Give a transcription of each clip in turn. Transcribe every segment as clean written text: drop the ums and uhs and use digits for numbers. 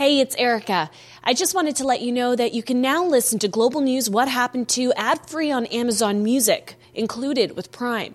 Hey, it's Erica. I just wanted to let you know that you can now listen to Global News What Happened To ad-free on Amazon Music, included with Prime.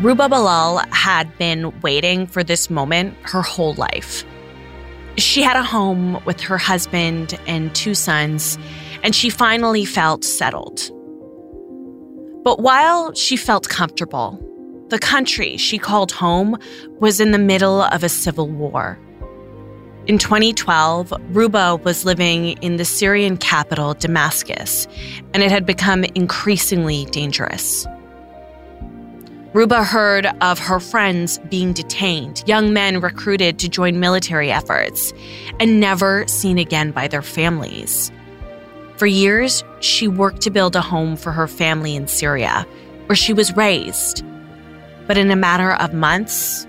Ruba Bilal had been waiting for this moment her whole life. She had a home with her husband and two sons, and she finally felt settled. But while she felt comfortable, the country she called home was in the middle of a civil war. In 2012, Ruba was living in the Syrian capital, Damascus, and it had become increasingly dangerous. Ruba heard of her friends being detained, young men recruited to join military efforts, and never seen again by their families. For years, she worked to build a home for her family in Syria, where she was raised. But in a matter of months,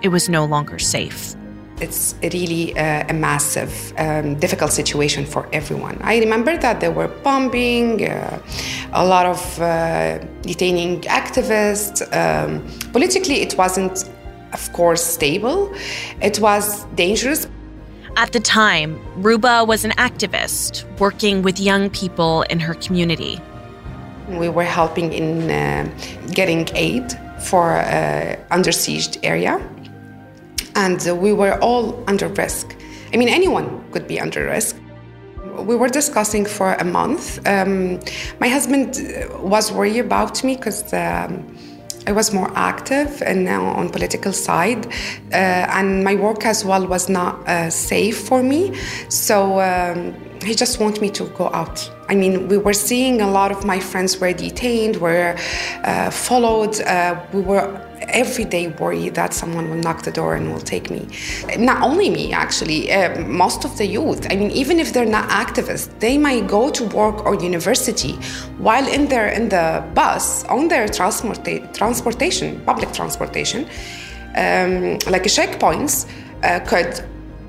it was no longer safe. It's really a massive, difficult situation for everyone. I remember that there were bombing, a lot of detaining activists. Politically, it wasn't, of course, stable. It was dangerous. At the time, Ruba was an activist working with young people in her community. We were helping in getting aid for under-sieged area. And we were all under risk. I mean, anyone could be under risk. We were discussing for a month. My husband was worried about me because I was more active and now on political side. And my work as well was not safe for me. So he just wanted me to go out. I mean, we were seeing a lot of my friends were detained, were followed. We were every day worried that someone will knock the door and will take me. Not only me, actually, most of the youth. I mean, even if they're not activists, they might go to work or university while in the bus, on their transportation, public transportation, like checkpoints, could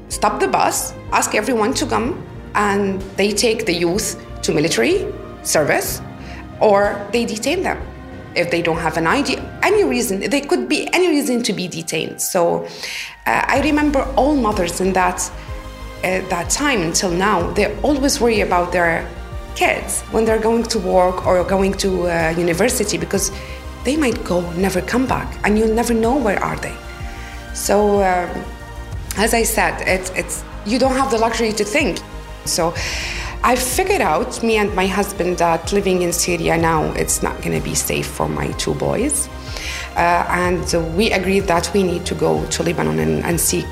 stop the bus, ask everyone to come, and they take the youth to military service, or they detain them. If they don't have an ID, any reason, there could be any reason to be detained. So I remember all mothers in that time until now, they always worry about their kids when they're going to work or going to university, because they might go, never come back, and you'll never know where are they. So as I said, it's you don't have the luxury to think. So I figured out, me and my husband, that living in Syria now, it's not going to be safe for my two boys. And we agreed that we need to go to Lebanon and seek,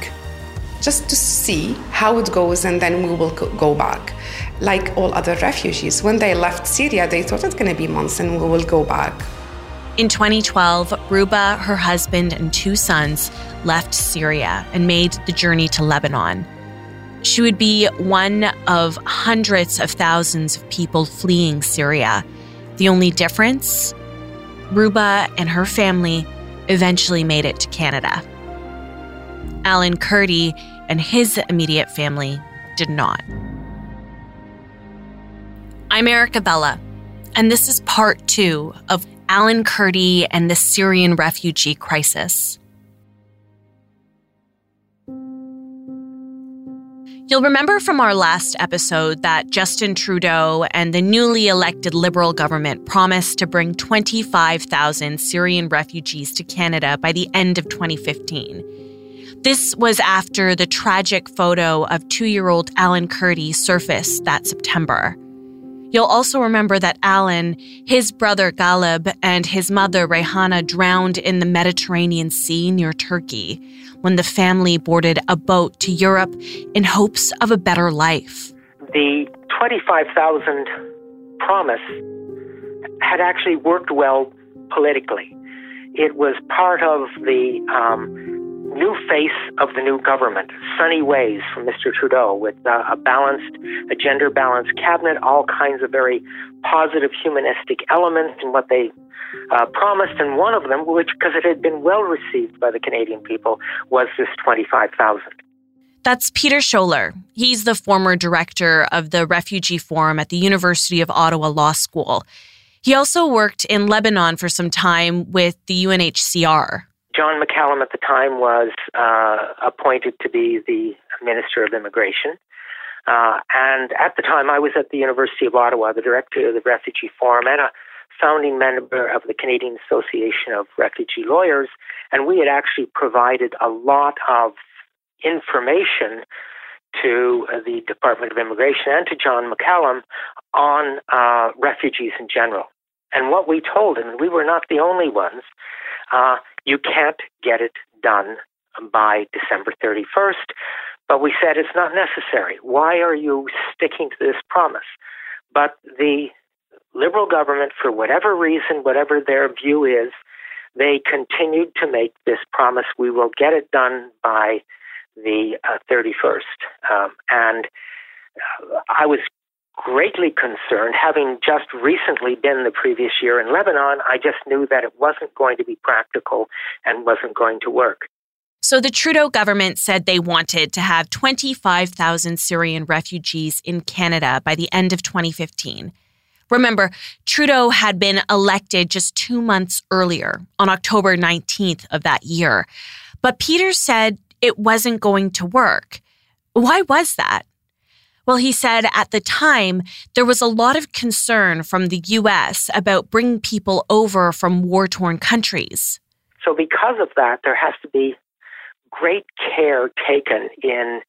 just to see how it goes, and then we will go back. Like all other refugees, when they left Syria, they thought it's going to be months and we will go back. In 2012, Ruba, her husband, and two sons left Syria and made the journey to Lebanon. She would be one of hundreds of thousands of people fleeing Syria. The only difference? Ruba and her family eventually made it to Canada. Alan Kurdi and his immediate family did not. I'm Erica Vella, and this is part 2 of Alan Kurdi and the Syrian refugee crisis. You'll remember from our last episode that Justin Trudeau and the newly elected Liberal government promised to bring 25,000 Syrian refugees to Canada by the end of 2015. This was after the tragic photo of 2-year-old Alan Kurdi surfaced that September. You'll also remember that Alan, his brother Galib, and his mother Rehana drowned in the Mediterranean Sea near Turkey when the family boarded a boat to Europe in hopes of a better life. The 25,000 promise had actually worked well politically. It was part of the new face of the new government, sunny ways from Mr. Trudeau, with a gender-balanced cabinet, all kinds of very positive humanistic elements in what they promised. And one of them, which, because it had been well received by the Canadian people, was this 25,000. That's Peter Scholler. He's the former director of the Refugee Forum at the University of Ottawa Law School. He also worked in Lebanon for some time with the UNHCR. John McCallum at the time was appointed to be the Minister of Immigration. And at the time, I was at the University of Ottawa, the director of the Refugee Forum, and a founding member of the Canadian Association of Refugee Lawyers. And we had actually provided a lot of information to the Department of Immigration and to John McCallum on refugees in general. And what we told him, and we were not the only ones, you can't get it done by December 31st. But we said it's not necessary. Why are you sticking to this promise? But the Liberal government, for whatever reason, whatever their view is, they continued to make this promise, we will get it done by the 31st. And I was greatly concerned, having just recently been the previous year in Lebanon. I just knew that it wasn't going to be practical and wasn't going to work. So the Trudeau government said they wanted to have 25,000 Syrian refugees in Canada by the end of 2015. Remember, Trudeau had been elected just 2 months earlier, on October 19th of that year. But Peter said it wasn't going to work. Why was that? Well, he said at the time, there was a lot of concern from the U.S. about bringing people over from war-torn countries. So because of that, there has to be great care taken in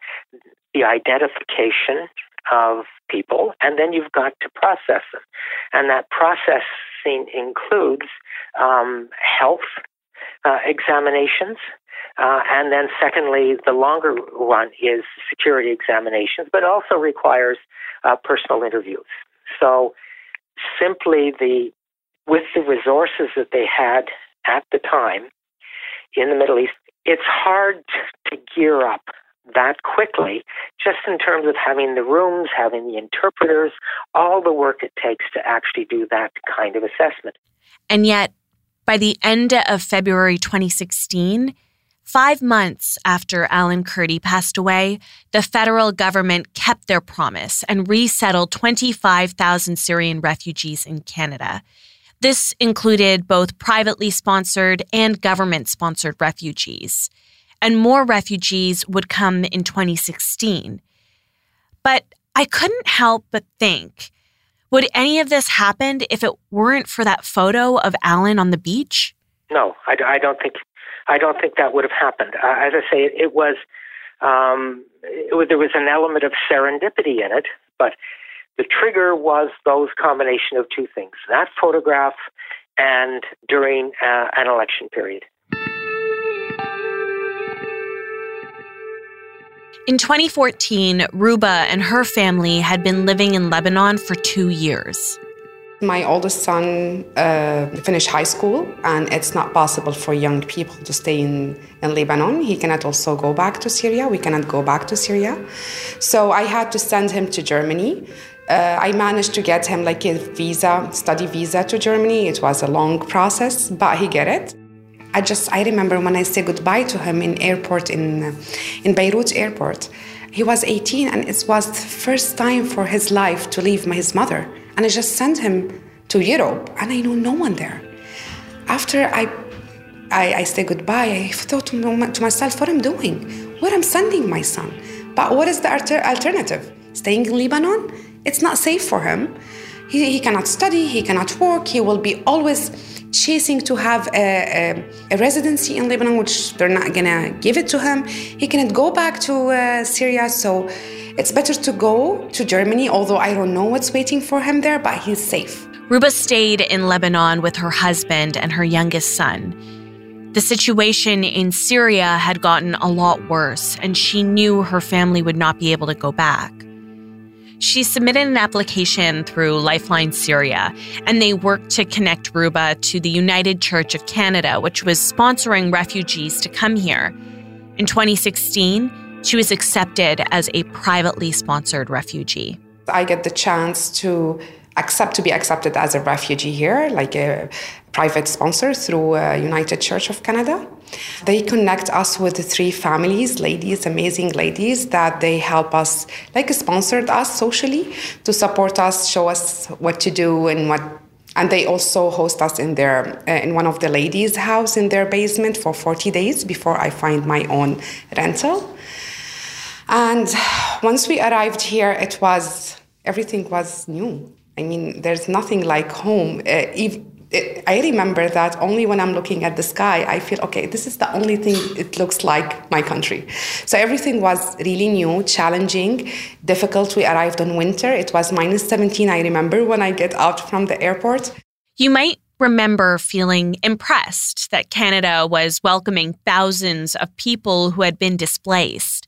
the identification of people, and then you've got to process them. And that processing includes health examinations. And then secondly, the longer one is security examinations, but also requires personal interviews. So simply with the resources that they had at the time in the Middle East, it's hard to gear up that quickly, just in terms of having the rooms, having the interpreters, all the work it takes to actually do that kind of assessment. And yet, by the end of February 2016, 5 months after Alan Kurdi passed away, the federal government kept their promise and resettled 25,000 Syrian refugees in Canada. This included both privately sponsored and government-sponsored refugees. And more refugees would come in 2016. But I couldn't help but think, would any of this happen if it weren't for that photo of Alan on the beach? No, I don't think that would have happened. As I say, there was an element of serendipity in it, but the trigger was those combination of two things, that photograph and during an election period. In 2014, Ruba and her family had been living in Lebanon for 2 years. My oldest son finished high school, and it's not possible for young people to stay in Lebanon. He cannot also go back to Syria. We cannot go back to Syria. So I had to send him to Germany. I managed to get him like a visa, study visa to Germany. It was a long process, but he got it. I remember when I said goodbye to him in airport, in Beirut airport. He was 18, and it was the first time for his life to leave his mother. And I just sent him to Europe, and I knew no one there. After I said goodbye, I thought to myself, what I'm doing, where I'm sending my son. But what is the alternative? Staying in Lebanon? It's not safe for him. He cannot study, he cannot work, he will be always chasing to have a residency in Lebanon, which they're not gonna give it to him. He cannot go back to Syria, so it's better to go to Germany, although I don't know what's waiting for him there, but he's safe. Ruba stayed in Lebanon with her husband and her youngest son. The situation in Syria had gotten a lot worse, and she knew her family would not be able to go back. She submitted an application through Lifeline Syria, and they worked to connect Ruba to the United Church of Canada, which was sponsoring refugees to come here. In 2016, she was accepted as a privately sponsored refugee. I get the chance to be accepted as a refugee here, like a private sponsor through United Church of Canada. They connect us with three families, amazing ladies, that they help us, sponsored us socially to support us, show us what to do and they also host us in their in one of the ladies' house in their basement for 40 days before I find my own rental. And once we arrived here, everything was new. I mean, there's nothing like home. I remember that only when I'm looking at the sky, I feel, okay, this is the only thing it looks like my country. So everything was really new, challenging, difficult. We arrived in winter. It was minus 17, I remember, when I get out from the airport. You might remember feeling impressed that Canada was welcoming thousands of people who had been displaced.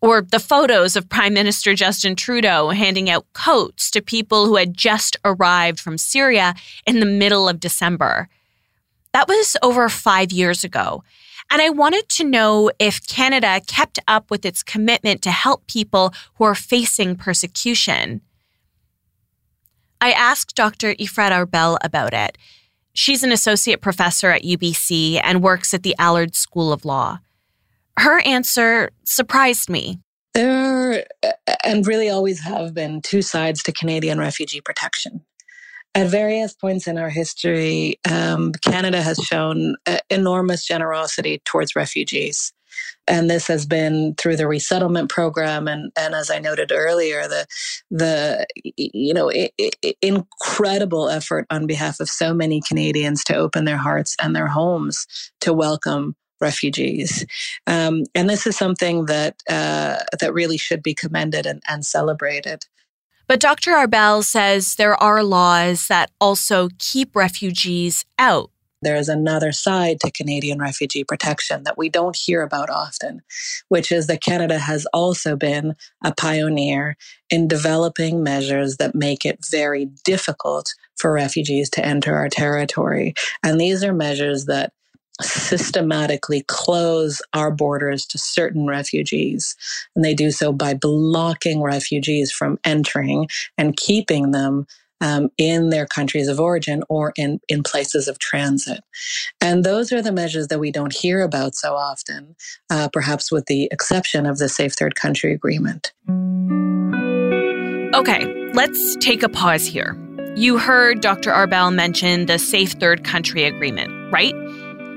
Or the photos of Prime Minister Justin Trudeau handing out coats to people who had just arrived from Syria in the middle of December. That was over 5 years ago. And I wanted to know if Canada kept up with its commitment to help people who are facing persecution. I asked Dr. Efrat Arbel about it. She's an associate professor at UBC and works at the Allard School of Law. Her answer surprised me. There are, and really always have been, two sides to Canadian refugee protection. At various points in our history, Canada has shown enormous generosity towards refugees. And this has been through the resettlement program and as I noted earlier, the incredible effort on behalf of so many Canadians to open their hearts and their homes to welcome refugees. And this is something that really should be commended and celebrated. But Dr. Arbel says there are laws that also keep refugees out. There is another side to Canadian refugee protection that we don't hear about often, which is that Canada has also been a pioneer in developing measures that make it very difficult for refugees to enter our territory. And these are measures that systematically close our borders to certain refugees. And they do so by blocking refugees from entering and keeping them in their countries of origin or in places of transit. And those are the measures that we don't hear about so often, perhaps with the exception of the Safe Third Country Agreement. Okay, let's take a pause here. You heard Dr. Arbel mention the Safe Third Country Agreement, right?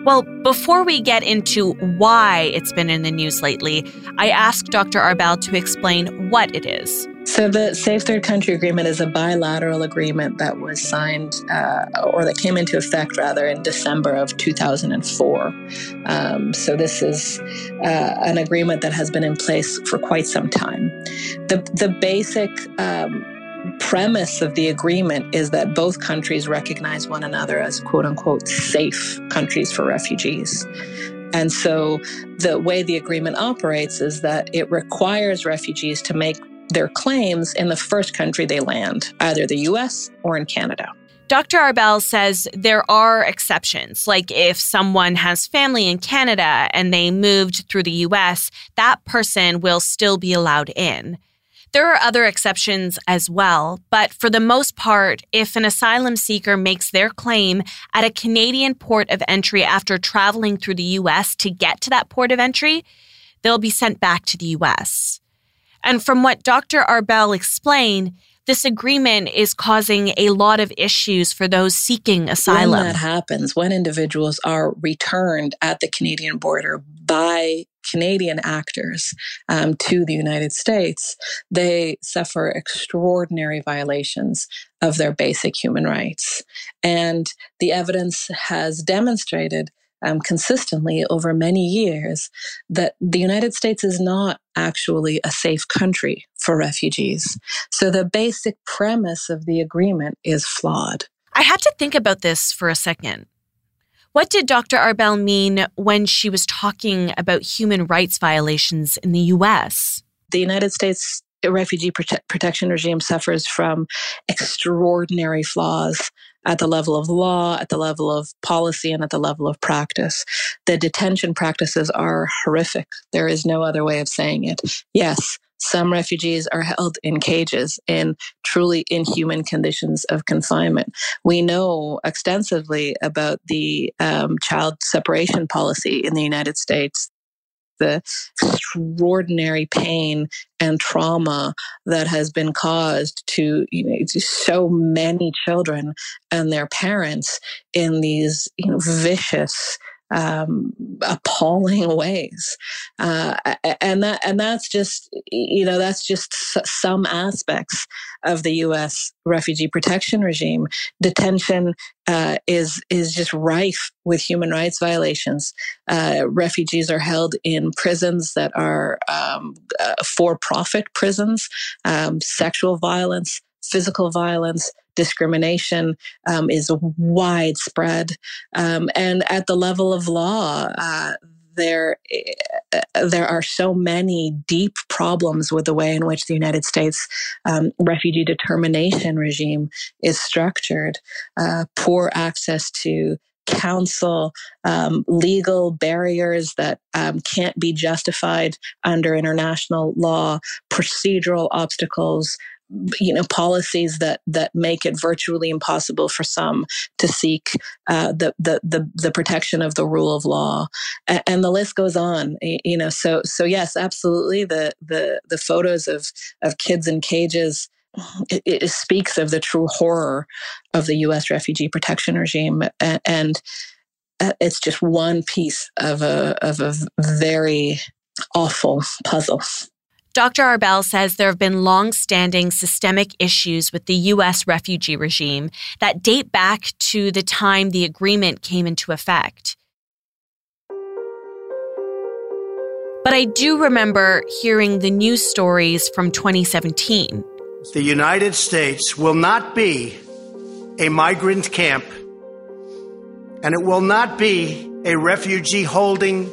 Well, before we get into why it's been in the news lately, I asked Dr. Arbel to explain what it is. So the Safe Third Country Agreement is a bilateral agreement that was signed or that came into effect, rather, in December of 2004. So this is an agreement that has been in place for quite some time. The basic premise of the agreement is that both countries recognize one another as quote-unquote safe countries for refugees. And so the way the agreement operates is that it requires refugees to make their claims in the first country they land, either the U.S. or in Canada. Dr. Arbel says there are exceptions, like if someone has family in Canada and they moved through the U.S., that person will still be allowed in. There are other exceptions as well, but for the most part, if an asylum seeker makes their claim at a Canadian port of entry after traveling through the U.S. to get to that port of entry, they'll be sent back to the U.S. And from what Dr. Arbel explained, this agreement is causing a lot of issues for those seeking asylum. When that happens, when individuals are returned at the Canadian border by Canadian actors to the United States, they suffer extraordinary violations of their basic human rights. And the evidence has demonstrated consistently over many years that the United States is not actually a safe country for refugees. So the basic premise of the agreement is flawed. I had to think about this for a second. What did Dr. Arbel mean when she was talking about human rights violations in the U.S.? The United States refugee protection regime suffers from extraordinary flaws at the level of law, at the level of policy, and at the level of practice. The detention practices are horrific. There is no other way of saying it. Yes, some refugees are held in cages in truly inhuman conditions of confinement. We know extensively about the child separation policy in the United States, the extraordinary pain and trauma that has been caused to, to so many children and their parents in these vicious, appalling ways, and that's just that's just some aspects of the U.S. refugee protection regime. Detention is just rife with human rights violations. Refugees are held in prisons that are for-profit prisons. Sexual violence, physical violence, discrimination is widespread, and at the level of law, there are so many deep problems with the way in which the United States refugee determination regime is structured. Poor access to counsel, legal barriers that can't be justified under international law, procedural obstacles, policies that make it virtually impossible for some to seek the protection of the rule of law, and the list goes on. So yes, absolutely. The photos of kids in cages, it speaks of the true horror of the U.S. refugee protection regime, and it's just one piece of a very awful puzzle. Dr. Arbel says there have been long-standing systemic issues with the U.S. refugee regime that date back to the time the agreement came into effect. But I do remember hearing the news stories from 2017. The United States will not be a migrant camp, and it will not be a refugee holding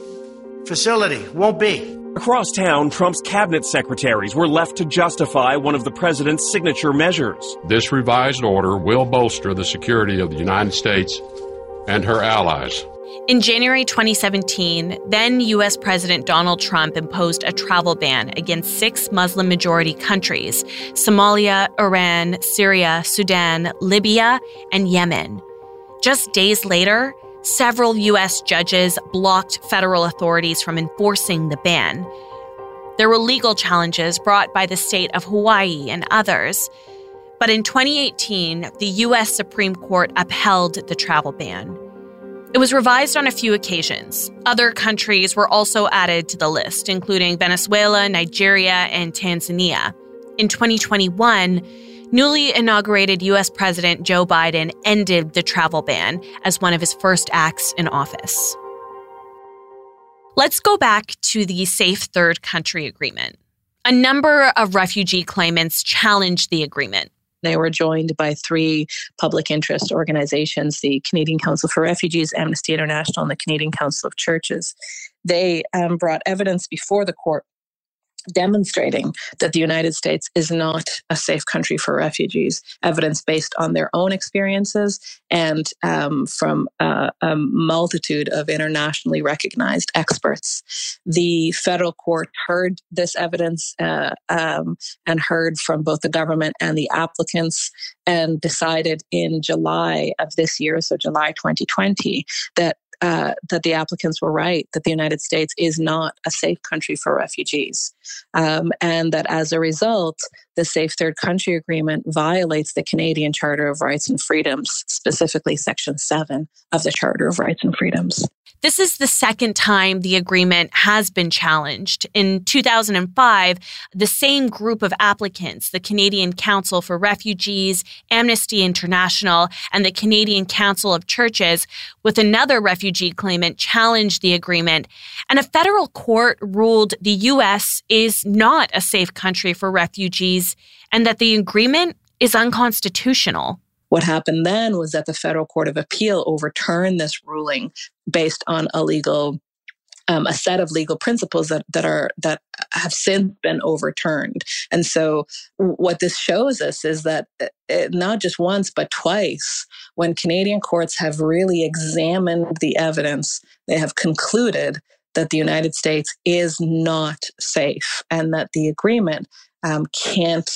facility. Won't be. Across town, Trump's cabinet secretaries were left to justify one of the president's signature measures. This revised order will bolster the security of the United States and her allies. In January 2017, then U.S. President Donald Trump imposed a travel ban against 6 Muslim-majority countries, Somalia, Iran, Syria, Sudan, Libya, and Yemen. Just days later, several U.S. judges blocked federal authorities from enforcing the ban. There were legal challenges brought by the state of Hawaii and others. But in 2018, the U.S. Supreme Court upheld the travel ban. It was revised on a few occasions. Other countries were also added to the list, including Venezuela, Nigeria, and Tanzania. In 2021, newly inaugurated U.S. President Joe Biden ended the travel ban as one of his first acts in office. Let's go back to the Safe Third Country Agreement. A number of refugee claimants challenged the agreement. They were joined by 3 public interest organizations, the Canadian Council for Refugees, Amnesty International, and the Canadian Council of Churches. They brought evidence before the court demonstrating that the United States is not a safe country for refugees, evidence based on their own experiences and from a multitude of internationally recognized experts. The federal court heard this evidence and heard from both the government and the applicants, and decided in July of this year, so July 2020, that the applicants were right, that the United States is not a safe country for refugees. And that as a result, the Safe Third Country Agreement violates the Canadian Charter of Rights and Freedoms, specifically Section 7 of the Charter of Rights and Freedoms. This is the second time the agreement has been challenged. In 2005, the same group of applicants, the Canadian Council for Refugees, Amnesty International, and the Canadian Council of Churches, with another refugee claimant, challenged the agreement. And a federal court ruled the U.S. is not a safe country for refugees and that the agreement is unconstitutional. What happened then was that the Federal Court of Appeal overturned this ruling based on a legal a set of legal principles that have since been overturned. And so what this shows us is that not just once, but twice, when Canadian courts have really examined the evidence, they have concluded that the United States is not safe and that the agreement can't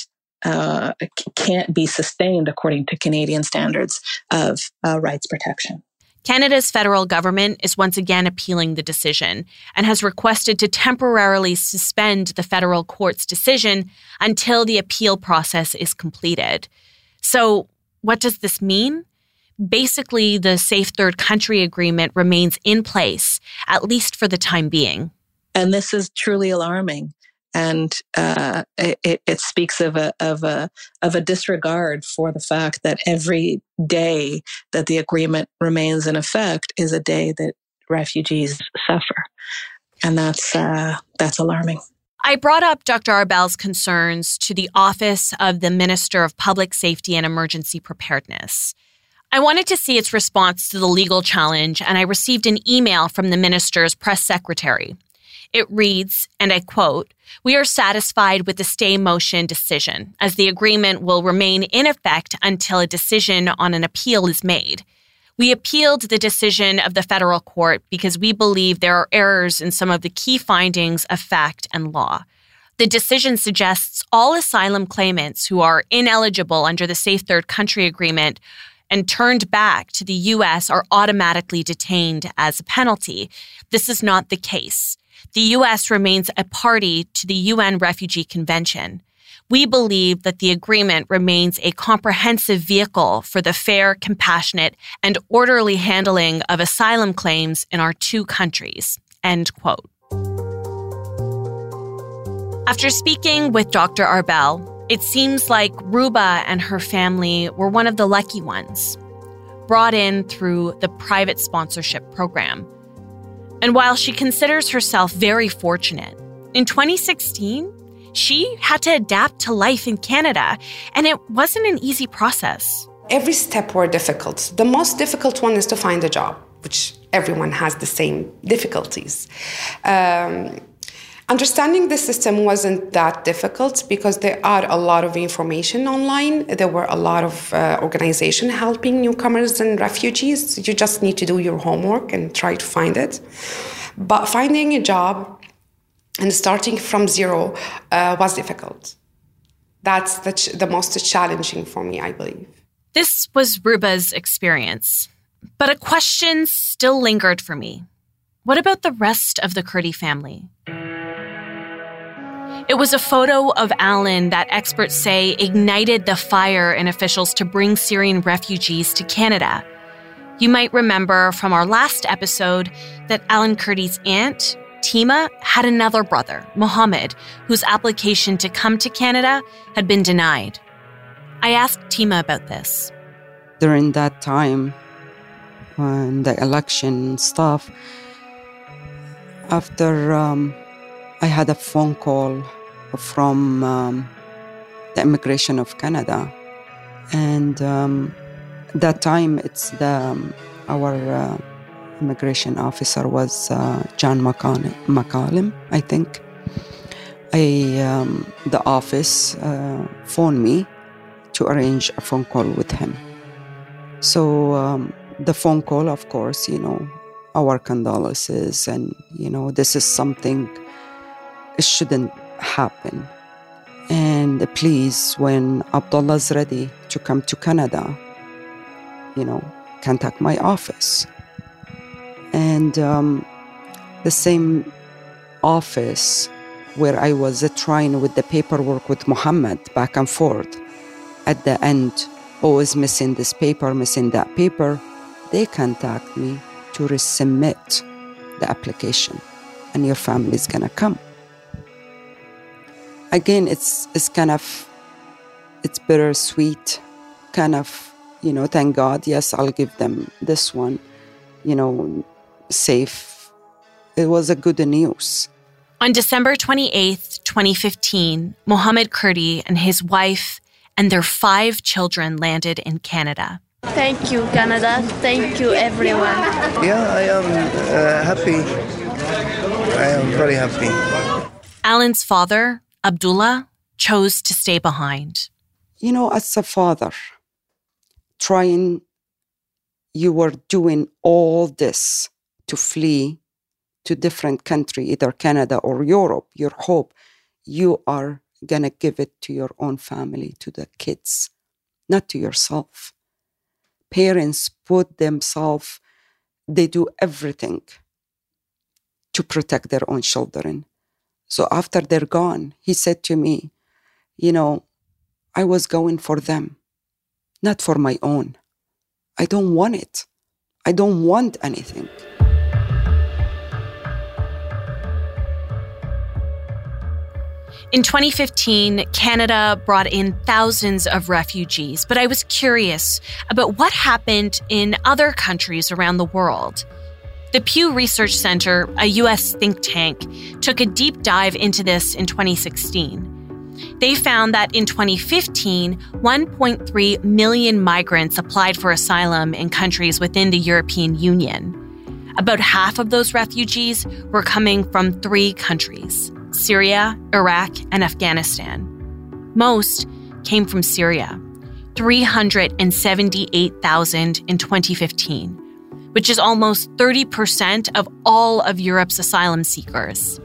be sustained according to Canadian standards of rights protection. Canada's federal government is once again appealing the decision and has requested to temporarily suspend the federal court's decision until the appeal process is completed. So what does this mean? Basically, the Safe Third Country Agreement remains in place, at least for the time being. And this is truly alarming. And it speaks of a disregard for the fact that every day that the agreement remains in effect is a day that refugees suffer, and that's alarming. I brought up Dr. Arbel's concerns to the Office of the Minister of Public Safety and Emergency Preparedness. I wanted to see its response to the legal challenge, and I received an email from the minister's press secretary. It reads, and I quote, "We are satisfied with the stay motion decision, as the agreement will remain in effect until a decision on an appeal is made. We appealed the decision of the federal court because we believe there are errors in some of the key findings of fact and law. The decision suggests all asylum claimants who are ineligible under the Safe Third Country Agreement and turned back to the U.S. are automatically detained as a penalty. This is not the case. The U.S. remains a party to the UN Refugee Convention. We believe that the agreement remains a comprehensive vehicle for the fair, compassionate, and orderly handling of asylum claims in our two countries." End quote. After speaking with Dr. Arbel, it seems like Ruba and her family were one of the lucky ones, brought in through the private sponsorship program. And while she considers herself very fortunate, in 2016, she had to adapt to life in Canada, and it wasn't an easy process. Every step were difficult. The most difficult one is to find a job, which everyone has the same difficulties. Understanding the system wasn't that difficult because there are a lot of information online. There were a lot of organizations helping newcomers and refugees. You just need to do your homework and try to find it. But finding a job and starting from zero was difficult. That's the most challenging for me, I believe. This was Ruba's experience. But a question still lingered for me. What about the rest of the Kurdi family? It was a photo of Alan that experts say ignited the fire in officials to bring Syrian refugees to Canada. You might remember from our last episode that Alan Kurdi's aunt, Tima, had another brother, Mohammed, whose application to come to Canada had been denied. I asked Tima about this. During that time, when the election stuff, after I had a phone call from the Immigration of Canada, and that time it's our immigration officer was John McCallum, I think. The office phoned me to arrange a phone call with him. So the phone call, of course, our condolences, and this is something. It shouldn't happen. And please, when Abdullah's ready to come to Canada, contact my office. And the same office where I was trying with the paperwork with Mohammed back and forth. At the end, always missing this paper, missing that paper. They contact me to resubmit the application, and your family's gonna come. Again, it's bittersweet, thank God, yes, I'll give them this one, safe. It was a good news. On December 28th, 2015, Mohammed Kurdi and his wife and their 5 children landed in Canada. Thank you, Canada. Thank you, everyone. Yeah, I am happy I am very happy. Alan's father, Abdullah, chose to stay behind. You know, as a father, you were doing all this to flee to different country, either Canada or Europe. Your hope, you are going to give it to your own family, to the kids, not to yourself. Parents put themselves, they do everything to protect their own children. So after they're gone, he said to me, you know, I was going for them, not for my own. I don't want it. I don't want anything. In 2015, Canada brought in thousands of refugees, but I was curious about what happened in other countries around the world. The Pew Research Center, a U.S. think tank, took a deep dive into this in 2016. They found that in 2015, 1.3 million migrants applied for asylum in countries within the European Union. About half of those refugees were coming from three countries: Syria, Iraq, and Afghanistan. Most came from Syria, 378,000 in 2015, which is almost 30% of all of Europe's asylum seekers.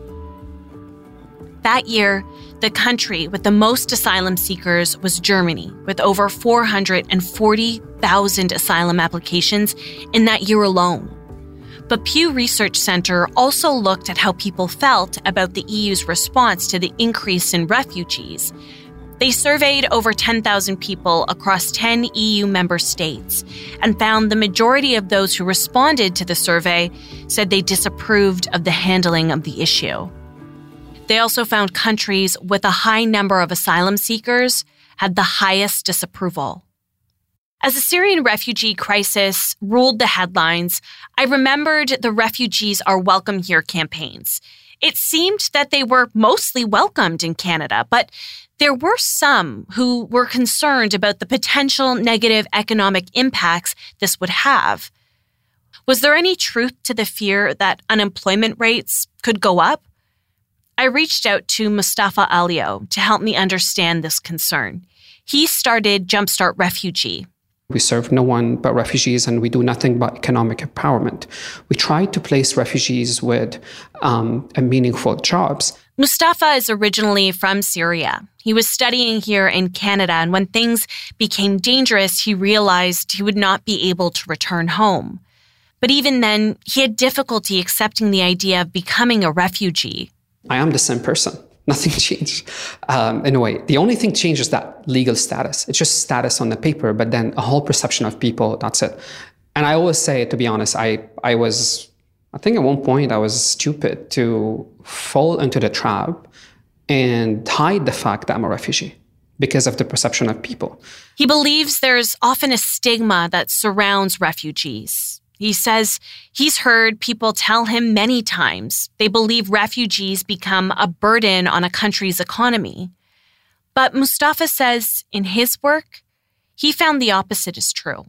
That year, the country with the most asylum seekers was Germany, with over 440,000 asylum applications in that year alone. But Pew Research Center also looked at how people felt about the EU's response to the increase in refugees. They surveyed over 10,000 people across 10 EU member states and found the majority of those who responded to the survey said they disapproved of the handling of the issue. They also found countries with a high number of asylum seekers had the highest disapproval. As the Syrian refugee crisis ruled the headlines, I remembered the Refugees Are Welcome Here campaigns. It seemed that they were mostly welcomed in Canada, but there were some who were concerned about the potential negative economic impacts this would have. Was there any truth to the fear that unemployment rates could go up? I reached out to Mustafa Alio to help me understand this concern. He started Jumpstart Refugee. We serve no one but refugees, and we do nothing but economic empowerment. We try to place refugees with meaningful jobs. Mustafa is originally from Syria. He was studying here in Canada, and when things became dangerous, he realized he would not be able to return home. But even then, he had difficulty accepting the idea of becoming a refugee. I am the same person. Nothing changed in a way. The only thing changed is that legal status. It's just status on the paper, but then a whole perception of people, that's it. And I always say, to be honest, I think at one point I was stupid to fall into the trap and hide the fact that I'm a refugee because of the perception of people. He believes there's often a stigma that surrounds refugees. He says he's heard people tell him many times they believe refugees become a burden on a country's economy. But Mustafa says in his work, he found the opposite is true.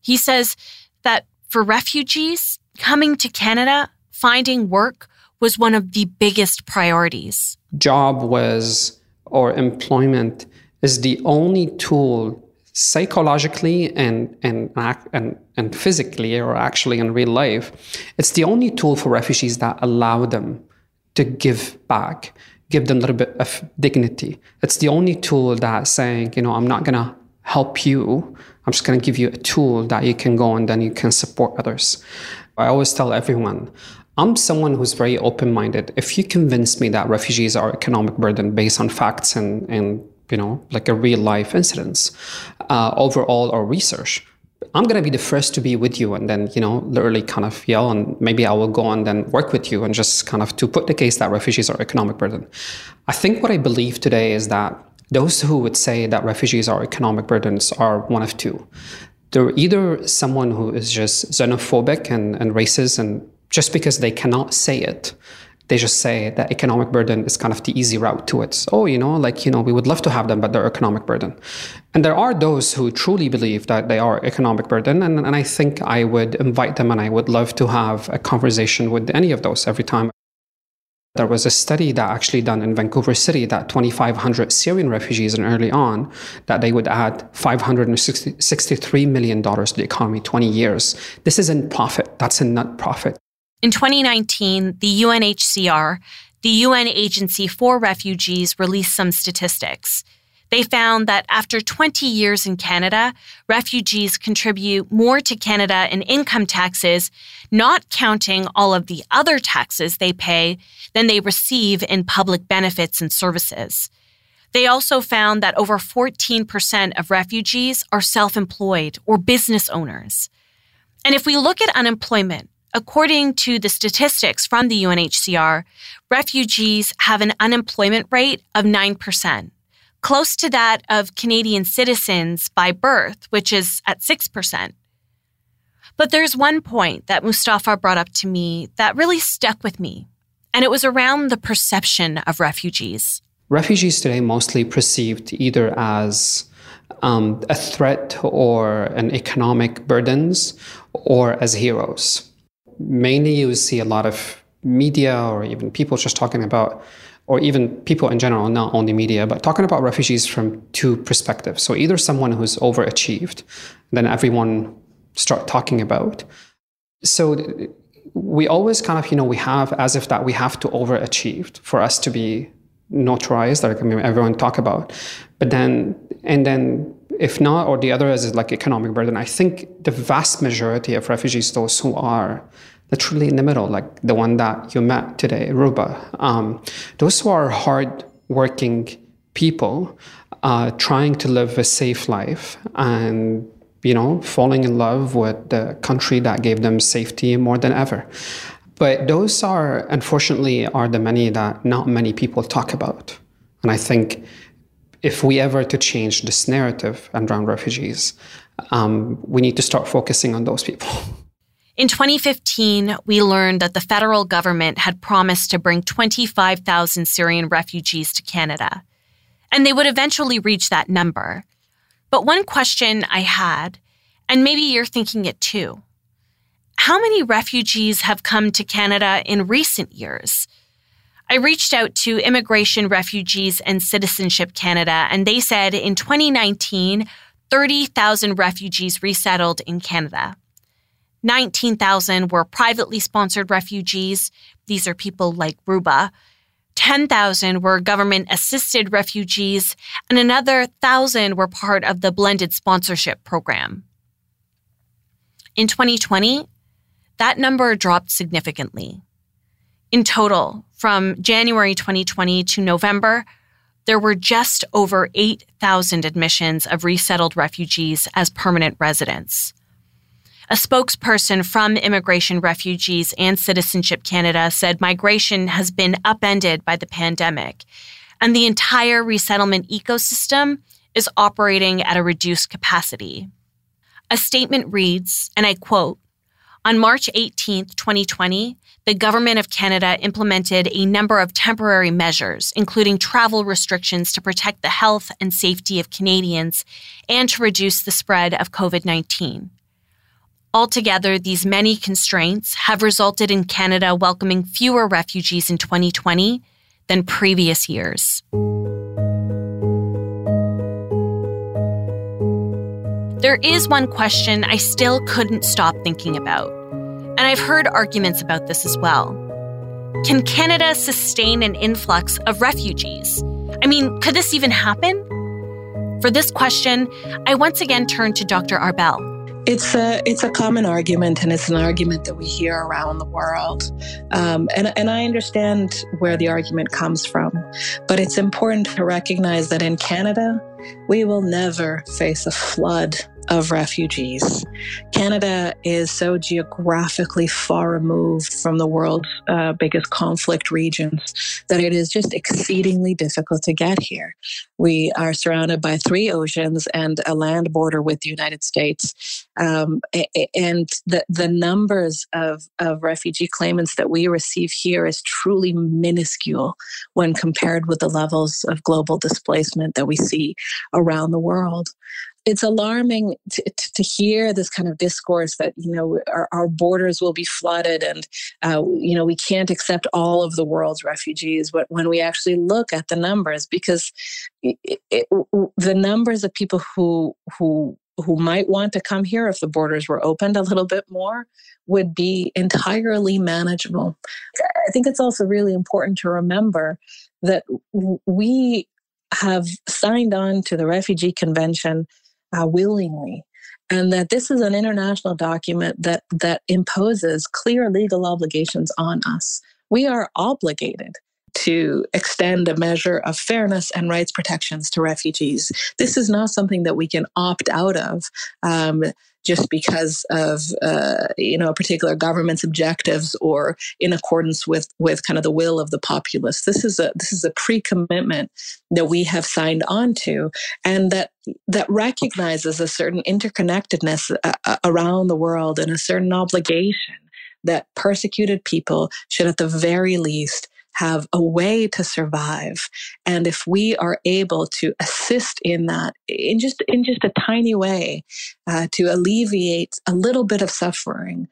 He says that for refugees, coming to Canada, finding work was one of the biggest priorities. Employment is the only tool psychologically and physically, or actually in real life, it's the only tool for refugees that allow them to give back, give them a little bit of dignity. It's the only tool that's saying, you know, I'm not going to help you. I'm just going to give you a tool that you can go and then you can support others. I always tell everyone, I'm someone who's very open-minded. If you convince me that refugees are an economic burden based on facts and you know, like a real life incidents, overall or research, I'm going to be the first to be with you and then, you know, literally kind of yell and maybe I will go and then work with you and just kind of to put the case that refugees are economic burden. I think what I believe today is that those who would say that refugees are economic burdens are one of two. They're either someone who is just xenophobic and racist, and just because they cannot say it, they just say that economic burden is kind of the easy route to it. So, we would love to have them, but they're economic burden. And there are those who truly believe that they are economic burden. And I think I would invite them, and I would love to have a conversation with any of those every time. There was a study that actually done in Vancouver City that 2,500 Syrian refugees, and early on, that they would add $563 million to the economy, 20 years. This isn't profit. That's a net profit. In 2019, the UNHCR, the UN Agency for Refugees, released some statistics. They found that after 20 years in Canada, refugees contribute more to Canada in income taxes, not counting all of the other taxes they pay, than they receive in public benefits and services. They also found that over 14% of refugees are self-employed or business owners. And if we look at unemployment, according to the statistics from the UNHCR, refugees have an unemployment rate of 9%, close to that of Canadian citizens by birth, which is at 6%. But there's one point that Mustafa brought up to me that really stuck with me, and it was around the perception of refugees. Refugees today mostly perceived either as a threat or an economic burdens, or as heroes. Mainly you see a lot of media, or even people just talking about, or even people in general, not only media, but talking about refugees from two perspectives. So either someone who's overachieved, then everyone start talking about. So we always kind of, we have as if that we have to overachieve for us to be notarized, like everyone talk about. But then, and then if not, or the other is like economic burden. I think the vast majority of refugees, those who are literally in the middle, like the one that you met today, Ruba, those who are hardworking people trying to live a safe life and, falling in love with the country that gave them safety more than ever. But those are, unfortunately, are the many that not many people talk about. And I think if we ever to change this narrative around refugees, we need to start focusing on those people. In 2015, we learned that the federal government had promised to bring 25,000 Syrian refugees to Canada, and they would eventually reach that number. But one question I had, and maybe you're thinking it too, how many refugees have come to Canada in recent years? I reached out to Immigration, Refugees and Citizenship Canada, and they said in 2019, 30,000 refugees resettled in Canada. 19,000 were privately sponsored refugees. These are people like Ruba. 10,000 were government-assisted refugees, and another 1,000 were part of the blended sponsorship program. In 2020, that number dropped significantly. In total, from January 2020 to November, there were just over 8,000 admissions of resettled refugees as permanent residents. A spokesperson from Immigration, Refugees and Citizenship Canada said migration has been upended by the pandemic, and the entire resettlement ecosystem is operating at a reduced capacity. A statement reads, and I quote, "On March 18, 2020, the Government of Canada implemented a number of temporary measures, including travel restrictions to protect the health and safety of Canadians and to reduce the spread of COVID-19. Altogether, these many constraints have resulted in Canada welcoming fewer refugees in 2020 than previous years." There is one question I still couldn't stop thinking about, and I've heard arguments about this as well. Can Canada sustain an influx of refugees? Could this even happen? For this question, I once again turn to Dr. Arbel. It's a common argument, and it's an argument that we hear around the world. And I understand where the argument comes from, but it's important to recognize that in Canada, we will never face a flood of refugees. Canada is so geographically far removed from the world's biggest conflict regions that it is just exceedingly difficult to get here. We are surrounded by three oceans and a land border with the United States. And the numbers of refugee claimants that we receive here is truly minuscule when compared with the levels of global displacement that we see around the world. it's alarming to hear this kind of discourse that, you know, our borders will be flooded and, you know, we can't accept all of the world's refugees when we actually look at the numbers, because the numbers of people who might want to come here if the borders were opened a little bit more would be entirely manageable. I think it's also really important to remember that we have signed on to the Refugee Convention willingly, and that this is an international document that imposes clear legal obligations on us. We are obligated to extend a measure of fairness and rights protections to refugees. This is not something that we can opt out of just because of a particular government's objectives or in accordance with kind of the will of the populace. This is a pre-commitment that we have signed on to, and that recognizes a certain interconnectedness around the world and a certain obligation that persecuted people should at the very least have a way to survive. And if we are able to assist in that in just a tiny way, to alleviate a little bit of suffering,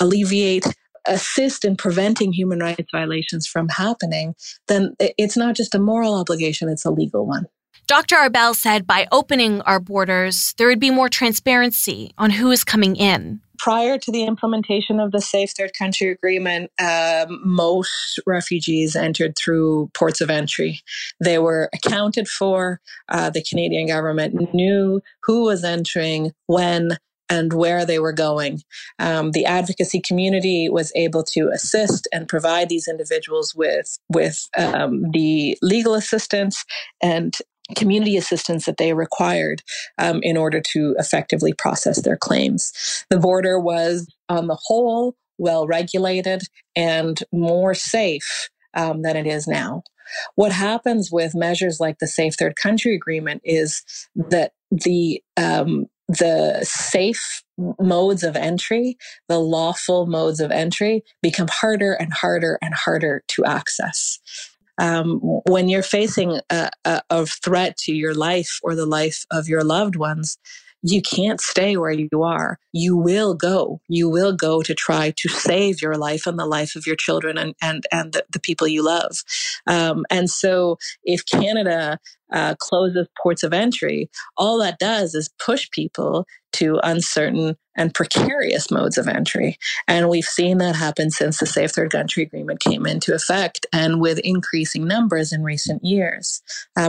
assist in preventing human rights violations from happening, then it's not just a moral obligation, it's a legal one. Dr. Arbel said by opening our borders, there would be more transparency on who is coming in. Prior to the implementation of the Safe Third Country Agreement, most refugees entered through ports of entry. They were accounted for. The Canadian government knew who was entering, when, and where they were going. The advocacy community was able to assist and provide these individuals with the legal assistance and community assistance that they required in order to effectively process their claims. The border was, on the whole, well-regulated and more safe than it is now. What happens with measures like the Safe Third Country Agreement is that the safe modes of entry, the lawful modes of entry, become harder and harder and harder to access. When you're facing a threat to your life or the life of your loved ones, you can't stay where you are. You will go. You will go to try to save your life and the life of your children and the people you love. And so if Canada closes ports of entry, all that does is push people to uncertain and precarious modes of entry. And we've seen that happen since the Safe Third Country Agreement came into effect, and with increasing numbers in recent years.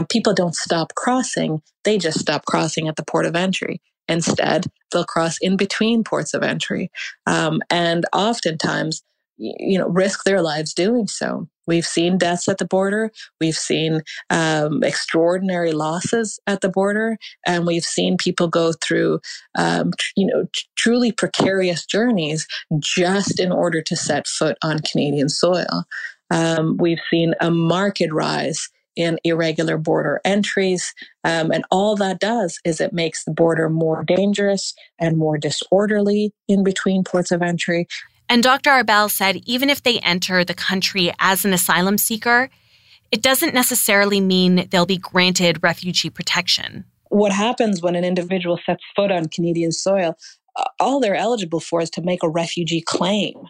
People don't stop crossing, they just stop crossing at the port of entry. Instead, they'll cross in between ports of entry, and oftentimes, you know, risk their lives doing so. We've seen deaths at the border. We've seen extraordinary losses at the border, and we've seen people go through, truly precarious journeys just in order to set foot on Canadian soil. We've seen a marked rise in irregular border entries, and all that does is it makes the border more dangerous and more disorderly in between ports of entry. And Dr. Arbel said even if they enter the country as an asylum seeker, it doesn't necessarily mean they'll be granted refugee protection. What happens when an individual sets foot on Canadian soil, all they're eligible for is to make a refugee claim.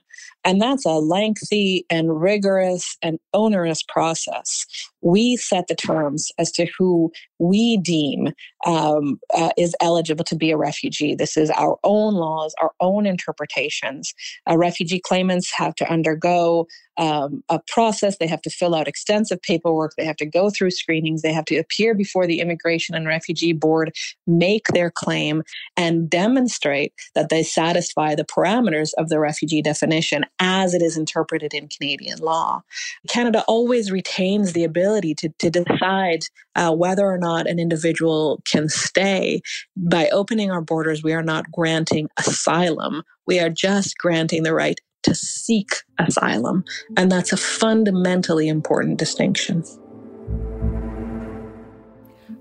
And that's a lengthy and rigorous and onerous process. We set the terms as to who we deem is eligible to be a refugee. This is our own laws, our own interpretations. Refugee claimants have to undergo a process. They have to fill out extensive paperwork. They have to go through screenings. They have to appear before the Immigration and Refugee Board, make their claim, and demonstrate that they satisfy the parameters of the refugee definition as it is interpreted in Canadian law. Canada always retains the ability to decide whether or not an individual can stay. By opening our borders, we are not granting asylum. We are just granting the right to seek asylum. And that's a fundamentally important distinction.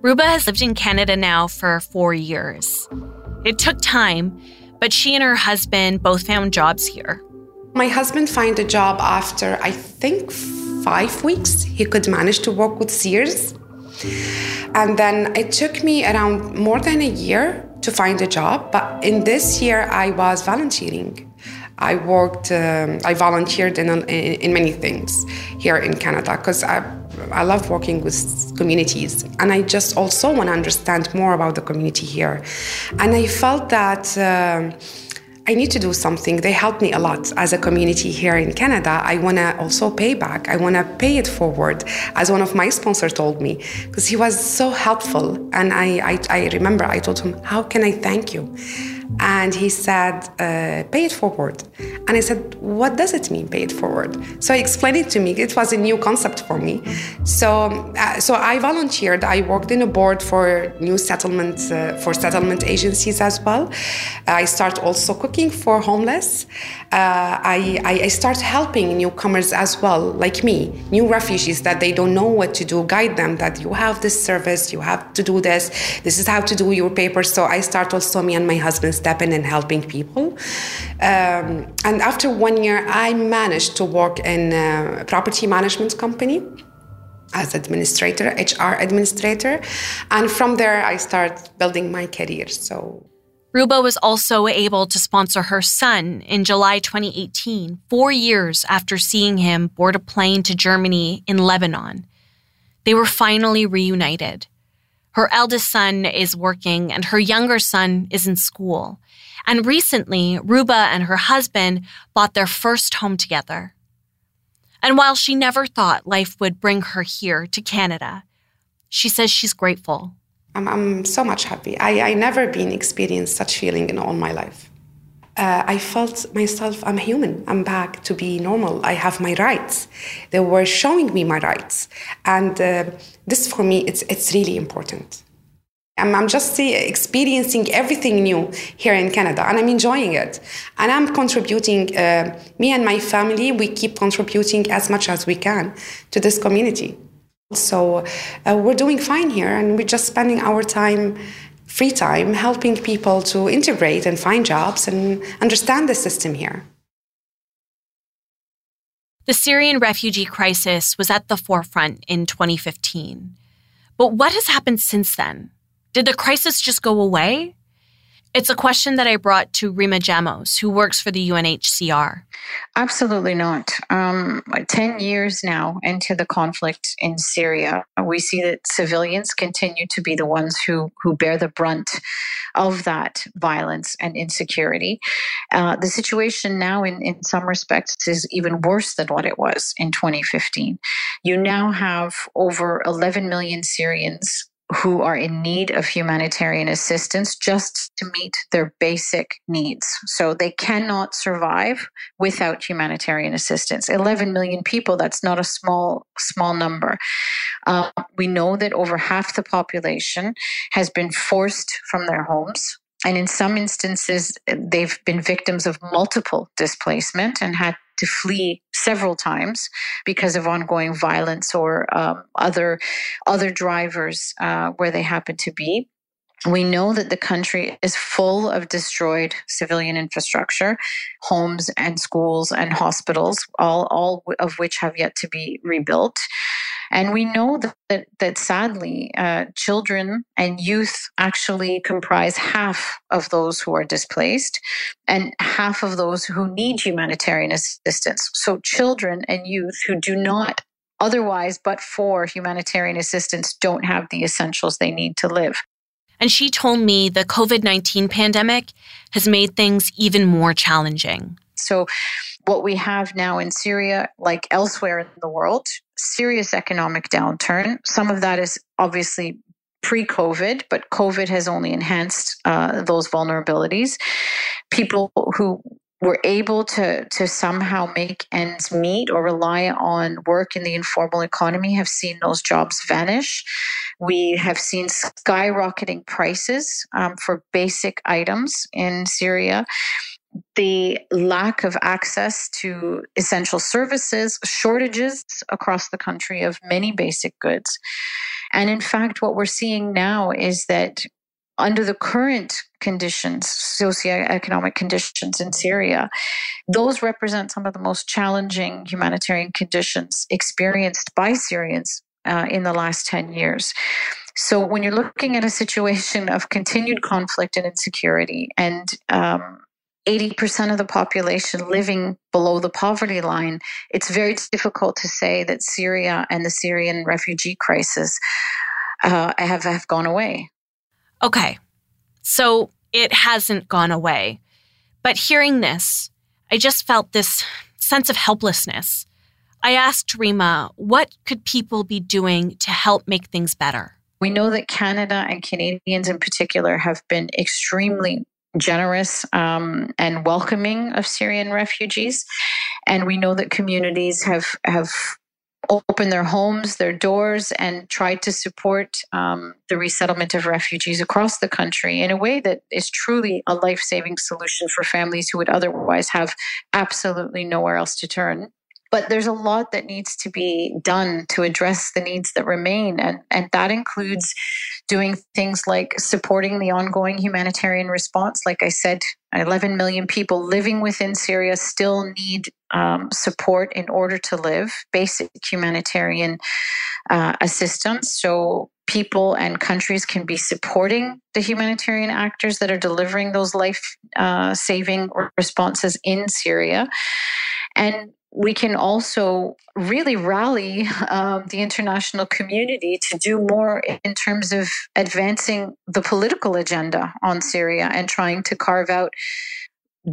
Ruba has lived in Canada now for 4 years. It took time, but she and her husband both found jobs here. My husband found a job after, I think, 5 weeks. He could manage to work with Sears. And then it took me around more than a year to find a job. But in this year, I was volunteering. I volunteered in many things here in Canada because I love working with communities, and I just also want to understand more about the community here. And I felt that I need to do something. They helped me a lot as a community here in Canada. I want to also pay back. I want to pay it forward, as one of my sponsors told me, because he was so helpful. And I remember I told him, how can I thank you? And he said, pay it forward. And I said, what does it mean, pay it forward? So he explained it to me. It was a new concept for me. So I volunteered. I worked in a board for new settlements, for settlement agencies as well. I started also cooking for homeless. I started helping newcomers as well, like me, new refugees that they don't know what to do, guide them that you have this service, you have to do this, this is how to do your papers. So I started also, me and my husband, step in and helping people. And after 1 year, I managed to work in a property management company as administrator, HR administrator. And from there, I started building my career. So Ruba was also able to sponsor her son in July 2018, 4 years after seeing him board a plane to Germany in Lebanon. They were finally reunited. Her eldest son is working and her younger son is in school. And recently, Ruba and her husband bought their first home together. And while she never thought life would bring her here to Canada, she says she's grateful. I'm so much happy. I never been experienced such feeling in all my life. I felt myself, I'm human. I'm back to be normal. I have my rights. They were showing me my rights. And this for me, it's really important. I'm just experiencing everything new here in Canada, and I'm enjoying it. And I'm contributing, me and my family, we keep contributing as much as we can to this community. So we're doing fine here, and we're just spending our time, free time, helping people to integrate and find jobs and understand the system here. The Syrian refugee crisis was at the forefront in 2015. But what has happened since then? Did the crisis just go away? It's a question that I brought to Rima Jamos, who works for the UNHCR. Absolutely not. 10 years now into the conflict in Syria, we see that civilians continue to be the ones who bear the brunt of that violence and insecurity. The situation now, in some respects, is even worse than what it was in 2015. You now have over 11 million Syrians who are in need of humanitarian assistance just to meet their basic needs. So they cannot survive without humanitarian assistance. 11 million people, that's not a small number. We know that over half the population has been forced from their homes. And in some instances, they've been victims of multiple displacement and had to flee several times because of ongoing violence or other drivers where they happen to be. We know that the country is full of destroyed civilian infrastructure, homes and schools and hospitals, all of which have yet to be rebuilt. And we know that sadly, children and youth actually comprise half of those who are displaced and half of those who need humanitarian assistance. So children and youth who do not otherwise, but for humanitarian assistance, don't have the essentials they need to live. And she told me the COVID-19 pandemic has made things even more challenging. So what we have now in Syria, like elsewhere in the world, serious economic downturn. Some of that is obviously pre-COVID, but COVID has only enhanced those vulnerabilities. People who were able to somehow make ends meet or rely on work in the informal economy have seen those jobs vanish. We have seen skyrocketing prices for basic items in Syria. The lack of access to essential services, shortages across the country of many basic goods. And in fact, what we're seeing now is that under the current conditions, socioeconomic conditions in Syria, those represent some of the most challenging humanitarian conditions experienced by Syrians in the last 10 years. So when you're looking at a situation of continued conflict and insecurity and 80% of the population living below the poverty line, it's very difficult to say that Syria and the Syrian refugee crisis have gone away. Okay, so it hasn't gone away. But hearing this, I just felt this sense of helplessness. I asked Rima, what could people be doing to help make things better? We know that Canada and Canadians in particular have been extremely generous and welcoming of Syrian refugees. And we know that communities have opened their homes, their doors, and tried to support the resettlement of refugees across the country in a way that is truly a life-saving solution for families who would otherwise have absolutely nowhere else to turn. But there's a lot that needs to be done to address the needs that remain. And that includes doing things like supporting the ongoing humanitarian response. Like I said, 11 million people living within Syria still need support in order to live, basic humanitarian assistance. So people and countries can be supporting the humanitarian actors that are delivering those life-saving responses in Syria. And we can also really rally the international community to do more in terms of advancing the political agenda on Syria and trying to carve out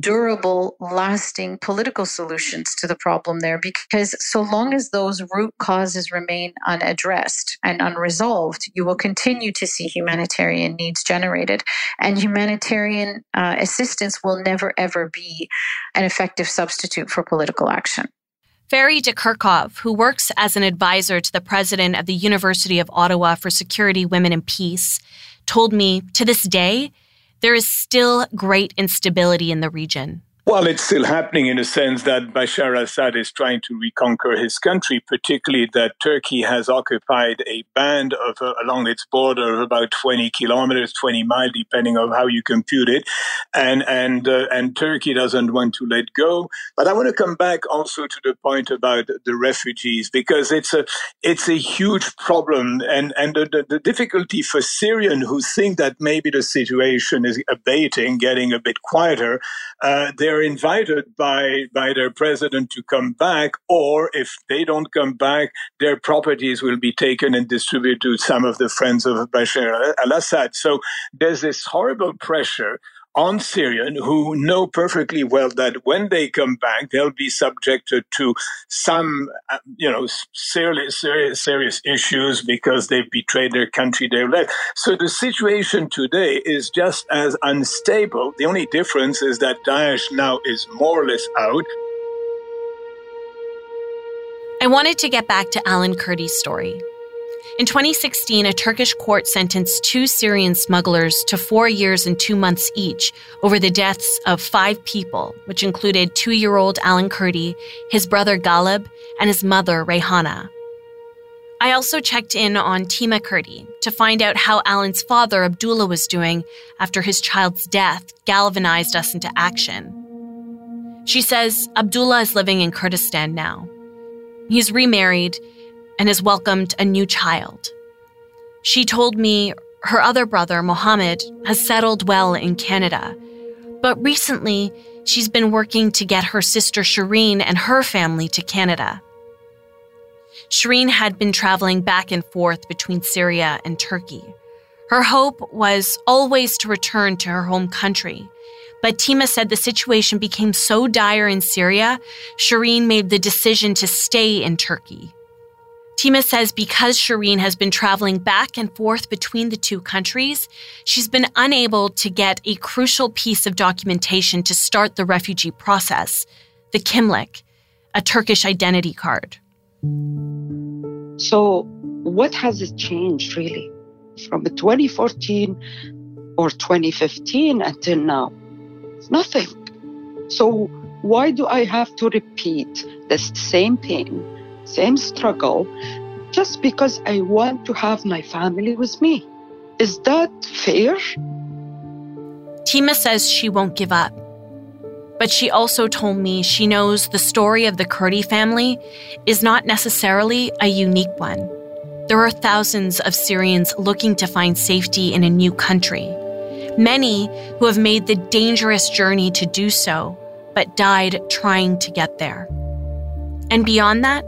durable, lasting political solutions to the problem there. Because so long as those root causes remain unaddressed and unresolved, you will continue to see humanitarian needs generated. And humanitarian assistance will never, ever be an effective substitute for political action. Ferry de Kirchhoff, who works as an advisor to the president of the University of Ottawa for Security, Women and Peace, told me, to this day, there is still great instability in the region. Well, it's still happening in the sense that Bashar Assad is trying to reconquer his country, particularly that Turkey has occupied a band of along its border of about 20 kilometers, 20 miles, depending on how you compute it. And Turkey doesn't want to let go. But I want to come back also to the point about the refugees, because it's a huge problem. And the difficulty for Syrians who think that maybe the situation is abating, getting a bit quieter, they're invited by their president to come back, or if they don't come back, their properties will be taken and distributed to some of the friends of Bashar al-Assad. So there's this horrible pressure on Syrians who know perfectly well that when they come back, they'll be subjected to some, serious issues because they've betrayed their country, they left. So the situation today is just as unstable. The only difference is that Daesh now is more or less out. I wanted to get back to Alan Kurdi's story. In 2016, a Turkish court sentenced 2 Syrian smugglers to 4 years and 2 months each over the deaths of 5 people, which included 2-year-old Alan Kurdi, his brother Galib, and his mother Rehana. I also checked in on Tima Kurdi to find out how Alan's father Abdullah was doing after his child's death galvanized us into action. She says Abdullah is living in Kurdistan now. He's remarried and has welcomed a new child. She told me her other brother, Mohammed, has settled well in Canada. But recently, she's been working to get her sister Shireen and her family to Canada. Shireen had been traveling back and forth between Syria and Turkey. Her hope was always to return to her home country. But Tima said the situation became so dire in Syria, Shireen made the decision to stay in Turkey. Tima says because Shireen has been traveling back and forth between the two countries, she's been unable to get a crucial piece of documentation to start the refugee process, the Kimlik, a Turkish identity card. So what has it changed, really, from 2014 or 2015 until now? Nothing. So why do I have to repeat the same pain? Same struggle, just because I want to have my family with me. Is that fair? Tima says she won't give up. But she also told me she knows the story of the Kurdi family is not necessarily a unique one. There are thousands of Syrians looking to find safety in a new country, many who have made the dangerous journey to do so, but died trying to get there. And beyond that,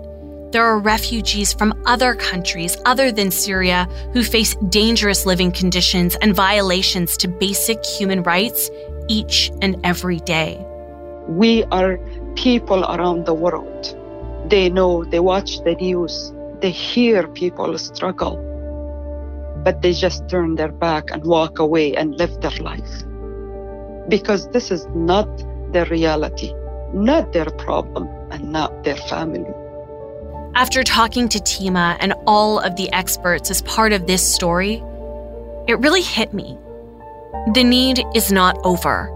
there are refugees from other countries other than Syria who face dangerous living conditions and violations to basic human rights each and every day. We are people around the world. They know, they watch the news, they hear people struggle, but they just turn their back and walk away and live their life. Because this is not their reality, not their problem, and not their family. After talking to Tima and all of the experts as part of this story, it really hit me. The need is not over.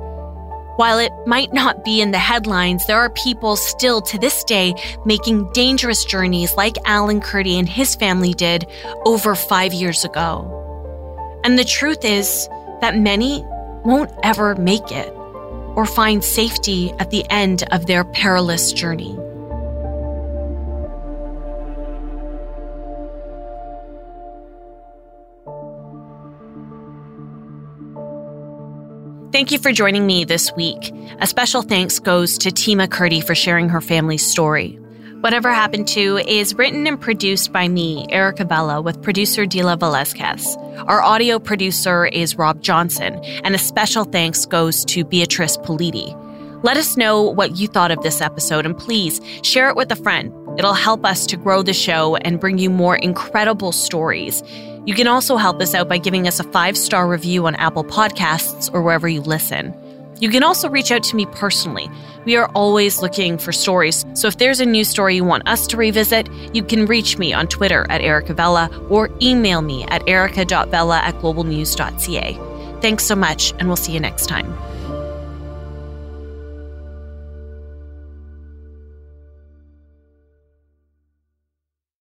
While it might not be in the headlines, there are people still to this day making dangerous journeys like Alan Kurdi and his family did over 5 years ago. And the truth is that many won't ever make it or find safety at the end of their perilous journey. Thank you for joining me this week. A special thanks goes to Tima Kurdi for sharing her family's story. Whatever Happened To is written and produced by me, Erica Vella, with producer Dila Velazquez. Our audio producer is Rob Johnson, and a special thanks goes to Beatrice Politi. Let us know what you thought of this episode, and please share it with a friend. It'll help us to grow the show and bring you more incredible stories. You can also help us out by giving us a 5-star review on Apple Podcasts or wherever you listen. You can also reach out to me personally. We are always looking for stories, so if there's a new story you want us to revisit, you can reach me on Twitter at Erica Vella or email me at erica.vella@globalnews.ca. Thanks so much, and we'll see you next time.